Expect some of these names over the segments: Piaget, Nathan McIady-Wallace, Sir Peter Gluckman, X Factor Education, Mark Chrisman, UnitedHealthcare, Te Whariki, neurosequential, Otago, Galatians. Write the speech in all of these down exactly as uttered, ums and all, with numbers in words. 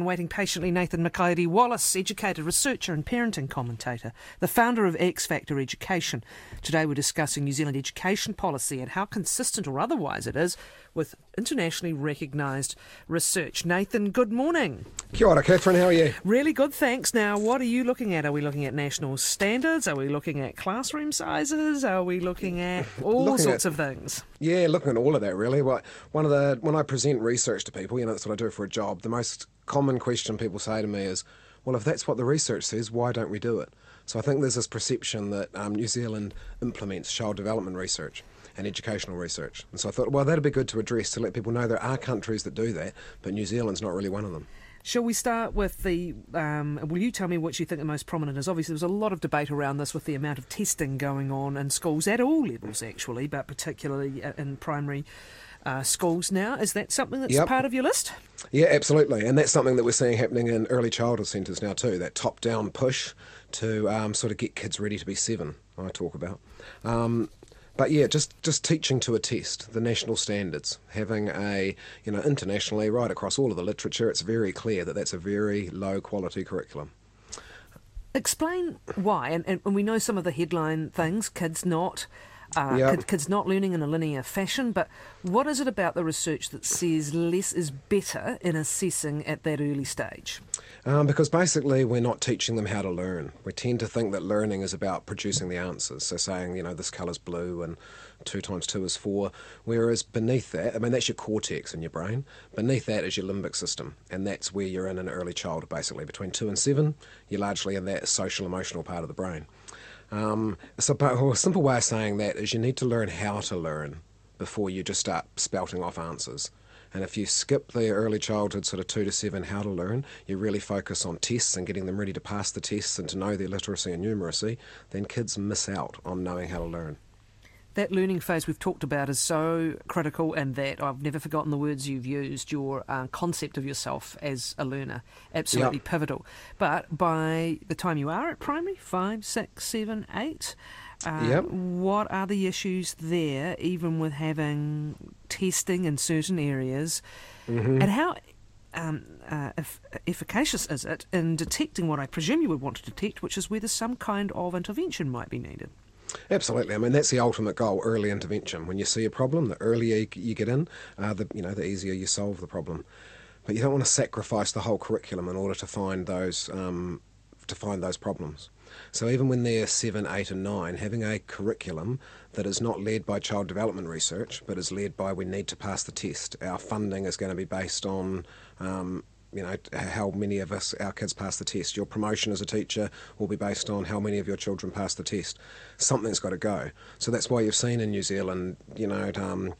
Waiting patiently, Nathan McIady-Wallace, educator, researcher and parenting commentator, the founder of X Factor Education. Today we're discussing New Zealand education policy and how consistent or otherwise it is with internationally recognised research. Nathan, good morning. Kia ora, Catherine, how are you? Really good, thanks. Now, what are you looking at? Are we looking at national standards? Are we looking at classroom sizes? Are we looking at all looking sorts at, of things? Yeah, looking at all of that, really. Well, one of the when I present research to people, you know, that's what I do for a job, the most common question people say to me is, well, if that's what the research says, why don't we do it? So I think there's this perception that um, New Zealand implements child development research and educational research. And so I thought, well, that'd be good to address, to let people know there are countries that do that, but New Zealand's not really one of them. Shall we start with the, um, will you tell me what you think the most prominent is? Obviously, there's a lot of debate around this with the amount of testing going on in schools at all levels, actually, but particularly in primary Uh, schools now. Is that something that's yep. part of your list? Yeah, absolutely. And that's something that we're seeing happening in early childhood centres now too, that top-down push to um, sort of get kids ready to be seven, I talk about. Um, but yeah, just, just teaching to a test, the national standards, having a, you know, internationally, right across all of the literature, it's very clear that that's a very low-quality curriculum. Explain why, and, and we know some of the headline things, kids not... Uh, yep. kid, kids not learning in a linear fashion, but what is it about the research that says less is better in assessing at that early stage? Um, because basically we're not teaching them how to learn. We tend to think that learning is about producing the answers, so saying, you know, this colour's blue and two times two is four, whereas beneath that, I mean, that's your cortex in your brain, beneath that is your limbic system, and that's where you're in an early child, basically. Between two and seven, you're largely in that social-emotional part of the brain. Um, so, well, a simple way of saying that is you need to learn how to learn before you just start spouting off answers. And if you skip the early childhood sort of two to seven how to learn, you really focus on tests and getting them ready to pass the tests and to know their literacy and numeracy, then kids miss out on knowing how to learn. That learning phase we've talked about is so critical, and that I've never forgotten the words you've used, your uh, concept of yourself as a learner. Absolutely yep. pivotal. But by the time you are at primary, five, six, seven, eight, uh, yep. what are the issues there, even with having testing in certain areas? Mm-hmm. And how um, uh, eff- efficacious is it in detecting what I presume you would want to detect, which is whether some kind of intervention might be needed? Absolutely. I mean, that's the ultimate goal, early intervention. When you see a problem, the earlier you get in, uh, the you know, the easier you solve the problem. But you don't want to sacrifice the whole curriculum in order to find those um, to find those problems. So even when they're seven, eight and nine, having a curriculum that is not led by child development research, but is led by we need to pass the test. Our funding is going to be based on... Um, you know, how many of us, our kids pass the test. Your promotion as a teacher will be based on how many of your children pass the test. Something's got to go. So that's why you've seen in New Zealand, you know, um,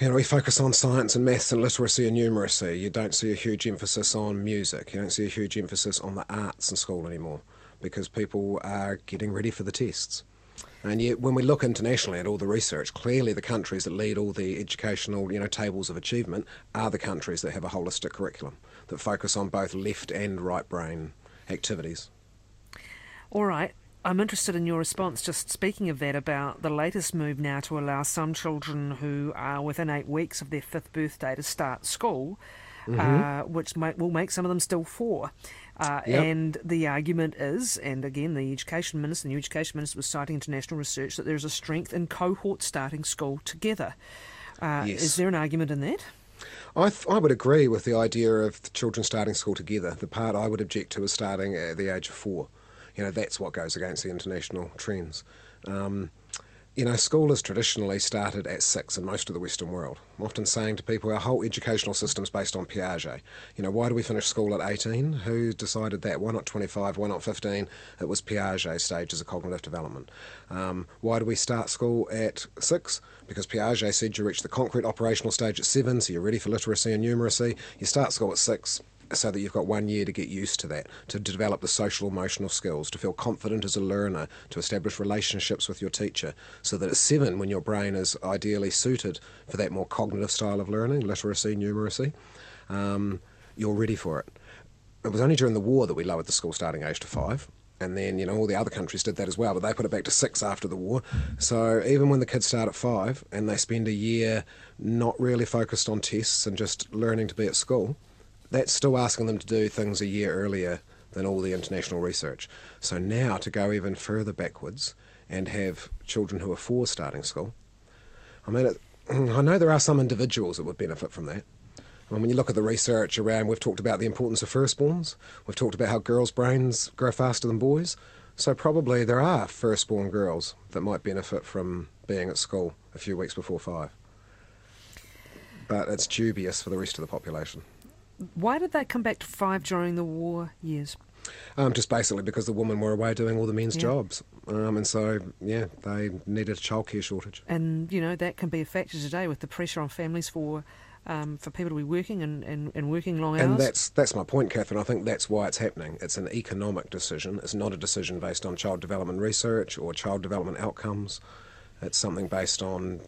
you know, we focus on science and maths and literacy and numeracy. You don't see a huge emphasis on music. You don't see a huge emphasis on the arts in school anymore because people are getting ready for the tests. And yet when we look internationally at all the research, clearly the countries that lead all the educational, you know, tables of achievement are the countries that have a holistic curriculum that focus on both left and right brain activities. All right. I'm interested in your response, just speaking of that, about the latest move now to allow some children who are within eight weeks of their fifth birthday to start school, mm-hmm. uh, which might, will make some of them still four. Uh, yep. And the argument is, and again, the Education Minister, the new Education Minister was citing international research, that there is a strength in cohorts starting school together. Uh, yes. Is there an argument in that? I, th- I would agree with the idea of the children starting school together. The part I would object to is starting at the age of four. You know, that's what goes against the international trends. Um, You know, school is traditionally started at six in most of the Western world. I'm often saying to people, our whole educational system is based on Piaget. You know, why do we finish school at eighteen? Who decided that? Why not twenty-five? Why not fifteen? It was Piaget's stages of cognitive development. Um, why do we start school at six? Because Piaget said you reach the concrete operational stage at seven, so you're ready for literacy and numeracy. You start school at six. So that you've got one year to get used to that, to develop the social emotional skills, to feel confident as a learner, to establish relationships with your teacher, so that at seven, when your brain is ideally suited for that more cognitive style of learning, literacy, numeracy, um, you're ready for it. It was only during the war that we lowered the school starting age to five. And then, you know, all the other countries did that as well, but they put it back to six after the war. So even when the kids start at five and they spend a year not really focused on tests and just learning to be at school, that's still asking them to do things a year earlier than all the international research. So now to go even further backwards and have children who are four starting school, I mean, it, I know there are some individuals that would benefit from that. I mean, when you look at the research around, we've talked about the importance of firstborns, we've talked about how girls' brains grow faster than boys, so probably there are firstborn girls that might benefit from being at school a few weeks before five. But it's dubious for the rest of the population. Why did they come back to five during the war years? Um, just basically because the women were away doing all the men's yeah. jobs. Um, and so, yeah, they needed a childcare shortage. And, you know, that can be a factor today with the pressure on families for um, for people to be working and, and, and working long hours. And that's, that's my point, Catherine. I think that's why it's happening. It's an economic decision. It's not a decision based on child development research or child development outcomes. It's something based on,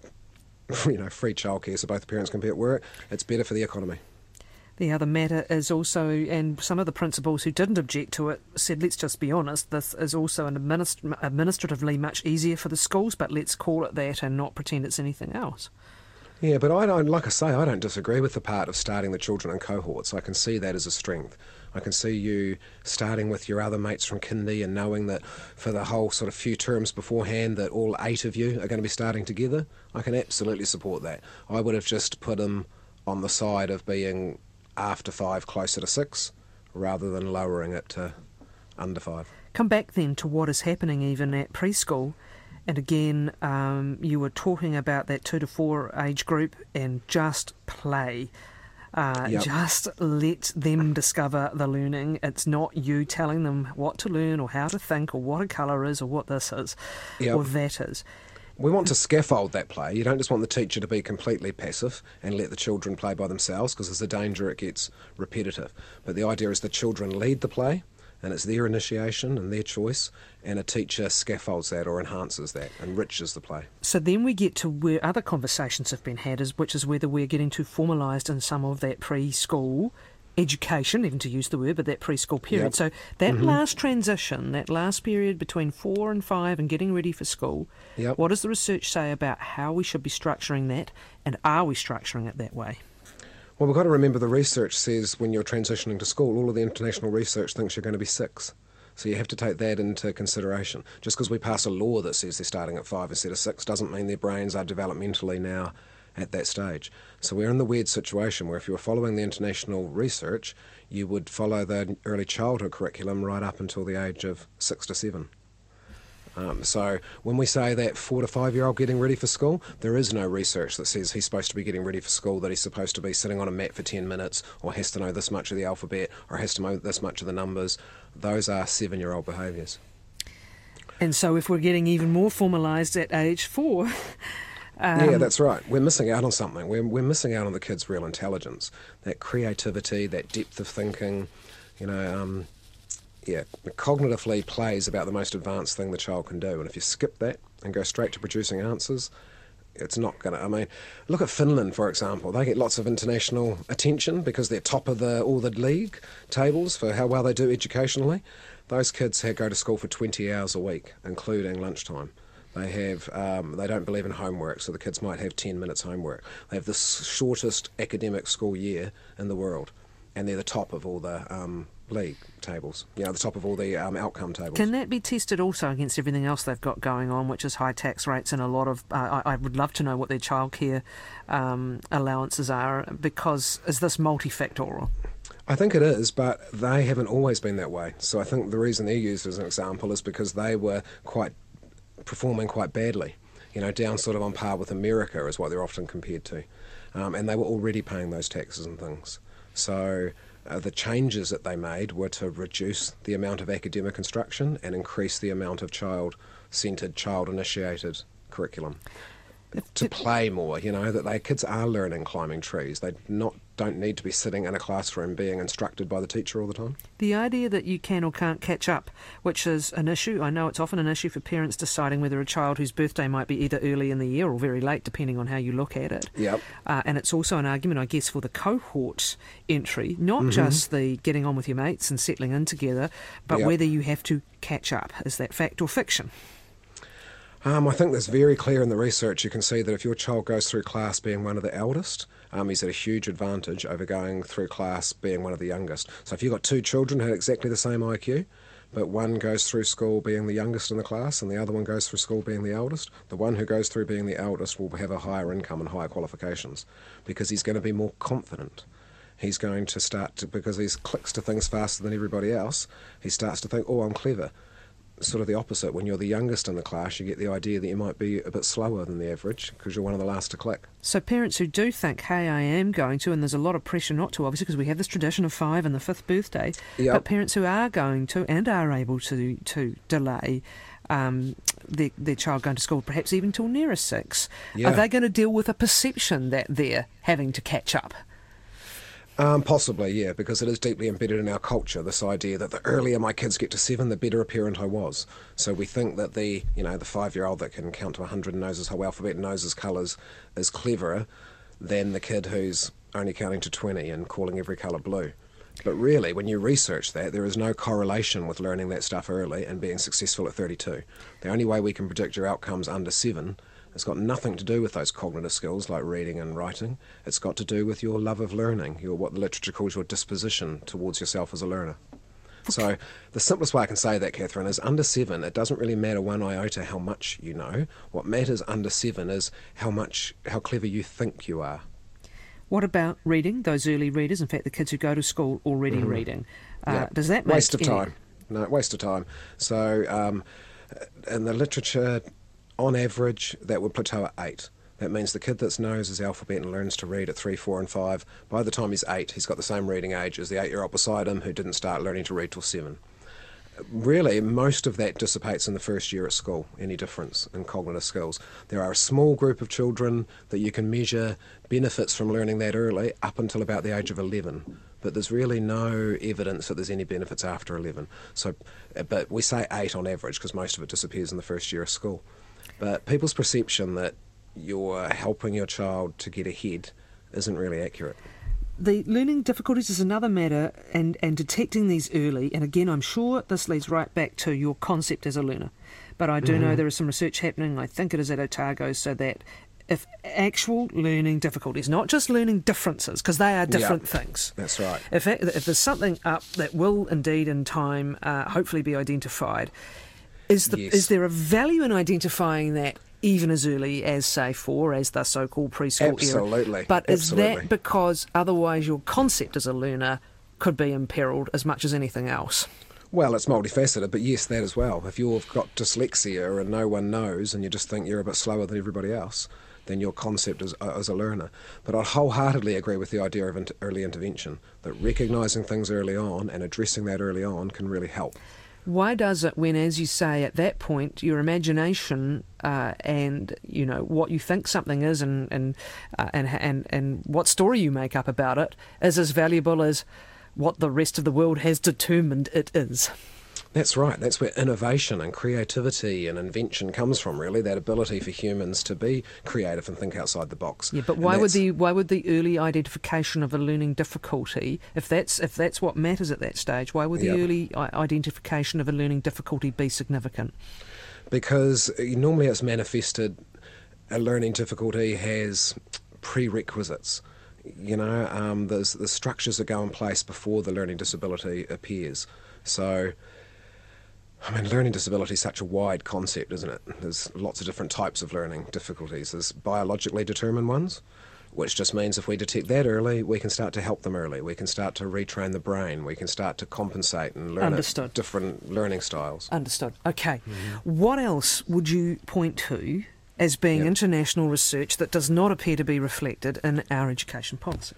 you know, free childcare so both parents can be at work. It's better for the economy. The other matter is also, and some of the principals who didn't object to it said, let's just be honest, this is also an administ- administratively much easier for the schools, but let's call it that and not pretend it's anything else. Yeah, but I don't, like I say, I don't disagree with the part of starting the children in cohorts. I can see that as a strength. I can see you starting with your other mates from kindy and knowing that for the whole sort of few terms beforehand that all eight of you are going to be starting together. I can absolutely support that. I would have just put them on the side of being after five, closer to six, rather than lowering it to under five. Come back then to what is happening even at preschool. And again, um, you were talking about that two to four age group and just play. Uh, yep. Just let them discover the learning. It's not you telling them what to learn or how to think or what a colour is or what this is yep. or that is. We want to scaffold that play. You don't just want the teacher to be completely passive and let the children play by themselves, because there's a danger it gets repetitive. But the idea is the children lead the play, and it's their initiation and their choice, and a teacher scaffolds that or enhances that, enriches the play. So then we get to where other conversations have been had, is which is whether we're getting too formalised in some of that preschool education, even to use the word, but that preschool period. Yep. So that mm-hmm. last transition, that last period between four and five and getting ready for school, yep. what does the research say about how we should be structuring that, and are we structuring it that way? Well, we've got to remember the research says when you're transitioning to school, all of the international research thinks you're going to be six. So you have to take that into consideration. Just because we pass a law that says they're starting at five instead of six doesn't mean their brains are developmentally now at that stage. So we're in the weird situation where if you were following the international research, you would follow the early childhood curriculum right up until the age of six to seven. Um, so when we say that four to five year old getting ready for school, there is no research that says he's supposed to be getting ready for school, that he's supposed to be sitting on a mat for ten minutes or has to know this much of the alphabet or has to know this much of the numbers. Those are seven year old behaviours. And so if we're getting even more formalised at age four... Um, yeah, that's right. We're missing out on something. We're, we're missing out on the kids' real intelligence, that creativity, that depth of thinking. You know, um, yeah, cognitively play is about the most advanced thing the child can do. And if you skip that and go straight to producing answers, it's not going to... I mean, look at Finland, for example. They get lots of international attention because they're top of the all the league tables for how well they do educationally. Those kids go to school for twenty hours a week, including lunchtime. They have. Um, they don't believe in homework, so the kids might have ten minutes homework. They have the shortest academic school year in the world, and they're the top of all the um, league tables, you know, the top of all the um, outcome tables. Can that be tested also against everything else they've got going on, which is high tax rates and a lot of... Uh, I, I would love to know what their childcare um, allowances are, because is this multifactorial? I think it is, but they haven't always been that way. So I think the reason they're used as an example is because they were quite... performing quite badly. you know, down sort of on par with America is what they're often compared to. Um, and they were already paying those taxes and things. So uh, the changes that they made were to reduce the amount of academic instruction and increase the amount of child-centred, child-initiated curriculum. To play more, you know, that their kids are learning climbing trees. They not don't need to be sitting in a classroom being instructed by the teacher all the time. The idea that you can or can't catch up, which is an issue. I know it's often an issue for parents deciding whether a child whose birthday might be either early in the year or very late, depending on how you look at it. Yep. Uh, and it's also an argument, I guess, for the cohort entry, not mm-hmm. just the getting on with your mates and settling in together, but yep. whether you have to catch up. Is that fact or fiction? Um, I think that's very clear in the research. You can see that if your child goes through class being one of the eldest, um, he's at a huge advantage over going through class being one of the youngest. So if you've got two children who had exactly the same I Q, but one goes through school being the youngest in the class and the other one goes through school being the eldest, the one who goes through being the eldest will have a higher income and higher qualifications because he's going to be more confident. He's going to start to, because he clicks to things faster than everybody else, he starts to think, oh, I'm clever. Sort of the opposite. When you're the youngest in the class, you get the idea that you might be a bit slower than the average because you're one of the last to click. So parents who do think, hey, I am going to, and there's a lot of pressure not to, obviously, because we have this tradition of five and the fifth birthday, yep. but parents who are going to and are able to to delay um, their, their child going to school, perhaps even till nearer six, yeah. are they going to deal with a perception that they're having to catch up? Um, possibly, yeah, because it is deeply embedded in our culture, this idea that the earlier my kids get to seven, the better a parent I was. So we think that the, you know, the five-year-old that can count to one hundred and knows his whole alphabet and knows his colours is cleverer than the kid who's only counting to twenty and calling every colour blue. But really, when you research that, there is no correlation with learning that stuff early and being successful at thirty-two. The only way we can predict your outcomes under seven, it's got nothing to do with those cognitive skills like reading and writing. It's got to do with your love of learning, your what the literature calls your disposition towards yourself as a learner. Okay. So the simplest way I can say that, Catherine, is under seven, it doesn't really matter one iota how much you know. What matters under seven is how much, how clever you think you are. What about reading, those early readers? In fact, the kids who go to school already mm-hmm. reading. Uh, yeah. Does that make Waste of any... time. No, waste of time. So um, in the literature... on average, that would plateau at eight. That means the kid that knows his alphabet and learns to read at three, four and five, by the time he's eight, he's got the same reading age as the eight-year-old beside him who didn't start learning to read till seven. Really, most of that dissipates in the first year at school, any difference in cognitive skills. There are a small group of children that you can measure benefits from learning that early up until about the age of eleven. But there's really no evidence that there's any benefits after eleven. So, but we say eight on average because most of it disappears in the first year of school. But people's perception that you're helping your child to get ahead isn't really accurate. The learning difficulties is another matter, and, and detecting these early, and again, I'm sure this leads right back to your concept as a learner. But I do mm. know there is some research happening, I think it is at Otago, so that if actual learning difficulties, not just learning differences, because they are different yeah, things. That's right. If, it, if there's something up that will indeed in time uh, hopefully be identified, Is, the, yes. is there a value in identifying that even as early as, say, four, as the so-called preschool Absolutely. Era? But Absolutely. Is that because otherwise your concept as a learner could be imperilled as much as anything else? Well, it's multifaceted, but yes, that as well. If you've got dyslexia and no one knows and you just think you're a bit slower than everybody else, then your concept as, as a learner. But I wholeheartedly agree with the idea of inter- early intervention, that recognising things early on and addressing that early on can really help. Why does it when, as you say, at that point, your imagination uh, and, you know, what you think something is and and, uh, and and and what story you make up about it is as valuable as what the rest of the world has determined it is? That's right. That's where innovation and creativity and invention comes from, really, that ability for humans to be creative and think outside the box. Yeah, but why would the why would the early identification of a learning difficulty, if that's if that's what matters at that stage, why would the yeah. early identification of a learning difficulty be significant? Because normally it's manifested, a learning difficulty has prerequisites. You know, um, there's the structures that go in place before the learning disability appears. So... I mean, learning disability is such a wide concept, isn't it? There's lots of different types of learning difficulties. There's biologically determined ones, which just means if we detect that early, we can start to help them early. We can start to retrain the brain. We can start to compensate and learn Understood. Different learning styles. Understood. Okay. Mm-hmm. What else would you point to as being yep. international research that does not appear to be reflected in our education policy?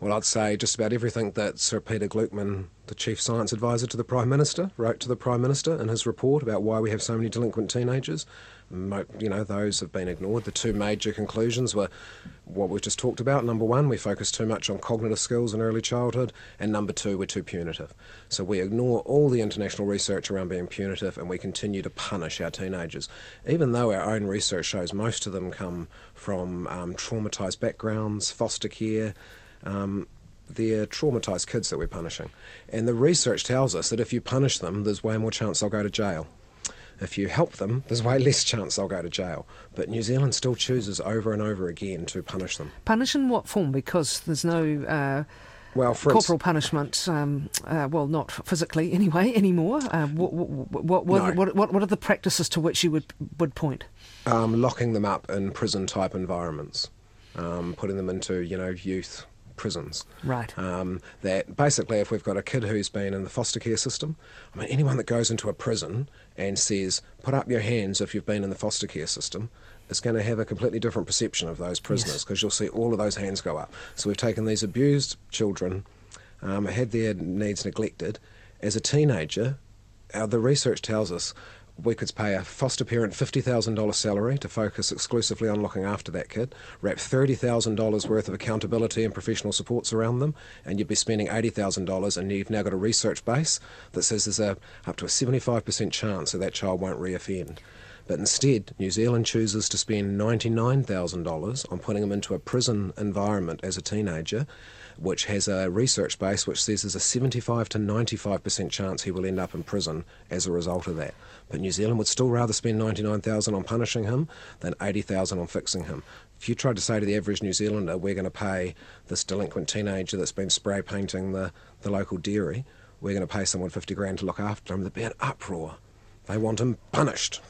Well, I'd say just about everything that Sir Peter Gluckman, the Chief Science Advisor to the Prime Minister, wrote to the Prime Minister in his report about why we have so many delinquent teenagers. You know, those have been ignored. The two major conclusions were what we've just talked about. Number one, we focus too much on cognitive skills in early childhood, and number two, we're too punitive. So we ignore all the international research around being punitive, and we continue to punish our teenagers, even though our own research shows most of them come from um, traumatised backgrounds, foster care. Um, they're traumatised kids that we're punishing. And the research tells us that if you punish them, there's way more chance they'll go to jail. If you help them, there's way less chance they'll go to jail. But New Zealand still chooses over and over again to punish them. Punish in what form? Because there's no uh, well, corporal punishment, um, uh, well, not physically anyway, anymore. Uh, what, what, what, no. what, what, what are the practices to which you would, would point? Um, locking them up in prison-type environments, um, putting them into, you know, youth prisons. Right. Um, that basically, if we've got a kid who's been in the foster care system, I mean, anyone that goes into a prison and says, put up your hands if you've been in the foster care system, is going to have a completely different perception of those prisoners, because yes. you'll see all of those hands go up. So we've taken these abused children, um, had their needs neglected. As a teenager, our, the research tells us we could pay a foster parent fifty thousand dollars salary to focus exclusively on looking after that kid, wrap thirty thousand dollars worth of accountability and professional supports around them, and you'd be spending eighty thousand dollars, and you've now got a research base that says there's a, up to a seventy-five percent chance that that child won't reoffend. But instead, New Zealand chooses to spend ninety-nine thousand dollars on putting them into a prison environment as a teenager, which has a research base which says there's a seventy-five to ninety-five percent chance he will end up in prison as a result of that. But New Zealand would still rather spend ninety-nine thousand dollars on punishing him than eighty thousand dollars on fixing him. If you tried to say to the average New Zealander, we're going to pay this delinquent teenager that's been spray painting the, the local dairy, we're going to pay someone fifty grand to look after him, there'd be an uproar. They want him punished.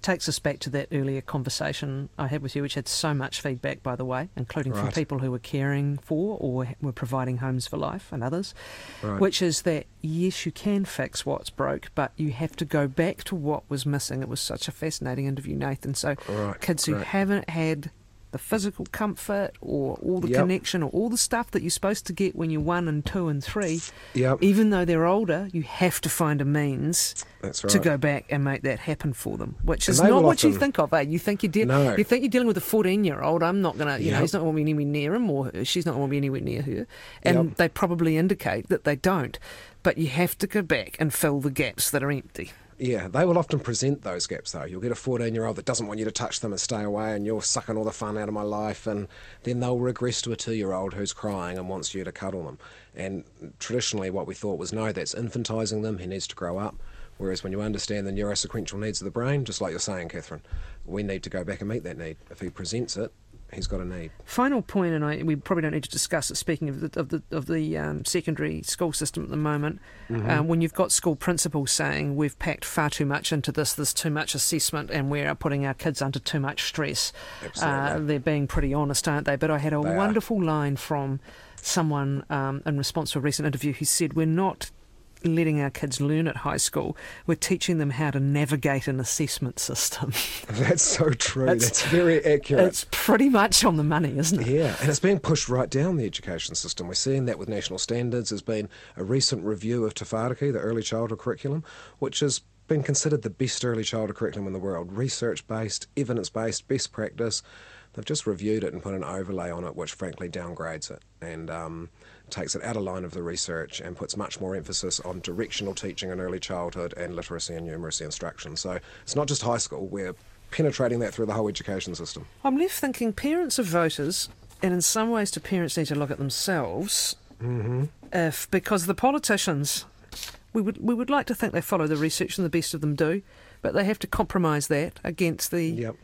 Takes us back to that earlier conversation I had with you, which had so much feedback, by the way, including right. from people who were caring for or were providing homes for life and others, right. which is that, yes, you can fix what's broke, but you have to go back to what was missing. It was such a fascinating interview, Nathan. So right. kids who right. haven't had the physical comfort or all the yep. connection or all the stuff that you're supposed to get when you're one and two and three, yep. even though they're older, you have to find a means That's right. to go back and make that happen for them, which is not what often... you think of, eh? You think you're, de- no. you think you're dealing with a fourteen-year-old, I'm not going to, you yep. know, he's not going to be anywhere near him or her, she's not going to be anywhere near her, and yep. they probably indicate that they don't, but you have to go back and fill the gaps that are empty. Yeah, they will often present those gaps, though. You'll get a fourteen-year-old that doesn't want you to touch them and stay away, and you're sucking all the fun out of my life, and then they'll regress to a two-year-old who's crying and wants you to cuddle them. And traditionally what we thought was, no, that's infantising them, he needs to grow up. Whereas when you understand the neurosequential needs of the brain, just like you're saying, Catherine, we need to go back and meet that need. If he presents it, he's got a need. Final point, and I, we probably don't need to discuss it, speaking of the of the, of the um, secondary school system at the moment, mm-hmm. um, when you've got school principals saying we've packed far too much into this, there's too much assessment and we're putting our kids under too much stress. Uh, they're being pretty honest, aren't they? But I had a they wonderful are. line from someone um, in response to a recent interview who said, we're not letting our kids learn at high school, we're teaching them how to navigate an assessment system. That's so true. That's, That's very accurate. It's pretty much on the money, isn't it? Yeah, and it's being pushed right down the education system. We're seeing that with national standards. There's been a recent review of Te Whariki, the early childhood curriculum, which has been considered the best early childhood curriculum in the world, research-based, evidence-based, best practice. They've just reviewed it and put an overlay on it, which frankly downgrades it and um, takes it out of line of the research and puts much more emphasis on directional teaching in early childhood and literacy and numeracy instruction. So it's not just high school, we're penetrating that through the whole education system. I'm left thinking parents are voters, and in some ways do parents need to look at themselves, mm-hmm. if because the politicians, we would we would like to think they follow the research and the best of them do, but they have to compromise that against the... Yep.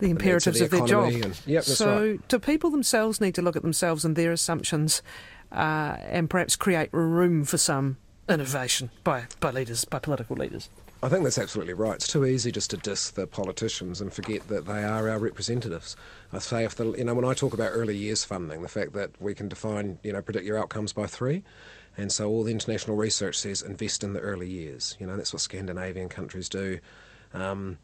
the imperatives the of, the of their job. And, yep, so right. do people themselves need to look at themselves and their assumptions uh, and perhaps create room for some innovation by, by leaders, by political leaders? I think that's absolutely right. It's too easy just to diss the politicians and forget that they are our representatives. I say, if the, you know, when I talk about early years funding, the fact that we can define, you know, predict your outcomes by three, and so all the international research says invest in the early years. You know, that's what Scandinavian countries do. Um,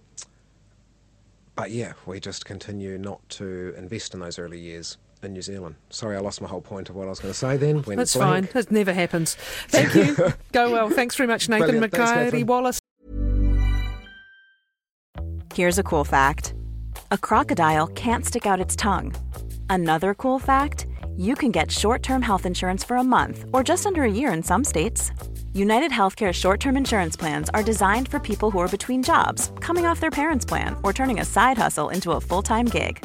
But yeah, we just continue not to invest in those early years in New Zealand. Sorry, I lost my whole point of what I was going to say then. When That's it's fine. Blank. It never happens. Thank you. Go well. Thanks very much, Nathan McIady-Wallace. Here's a cool fact. A crocodile can't stick out its tongue. Another cool fact, you can get short-term health insurance for a month or just under a year in some states. UnitedHealthcare short-term insurance plans are designed for people who are between jobs, coming off their parents' plan, or turning a side hustle into a full-time gig.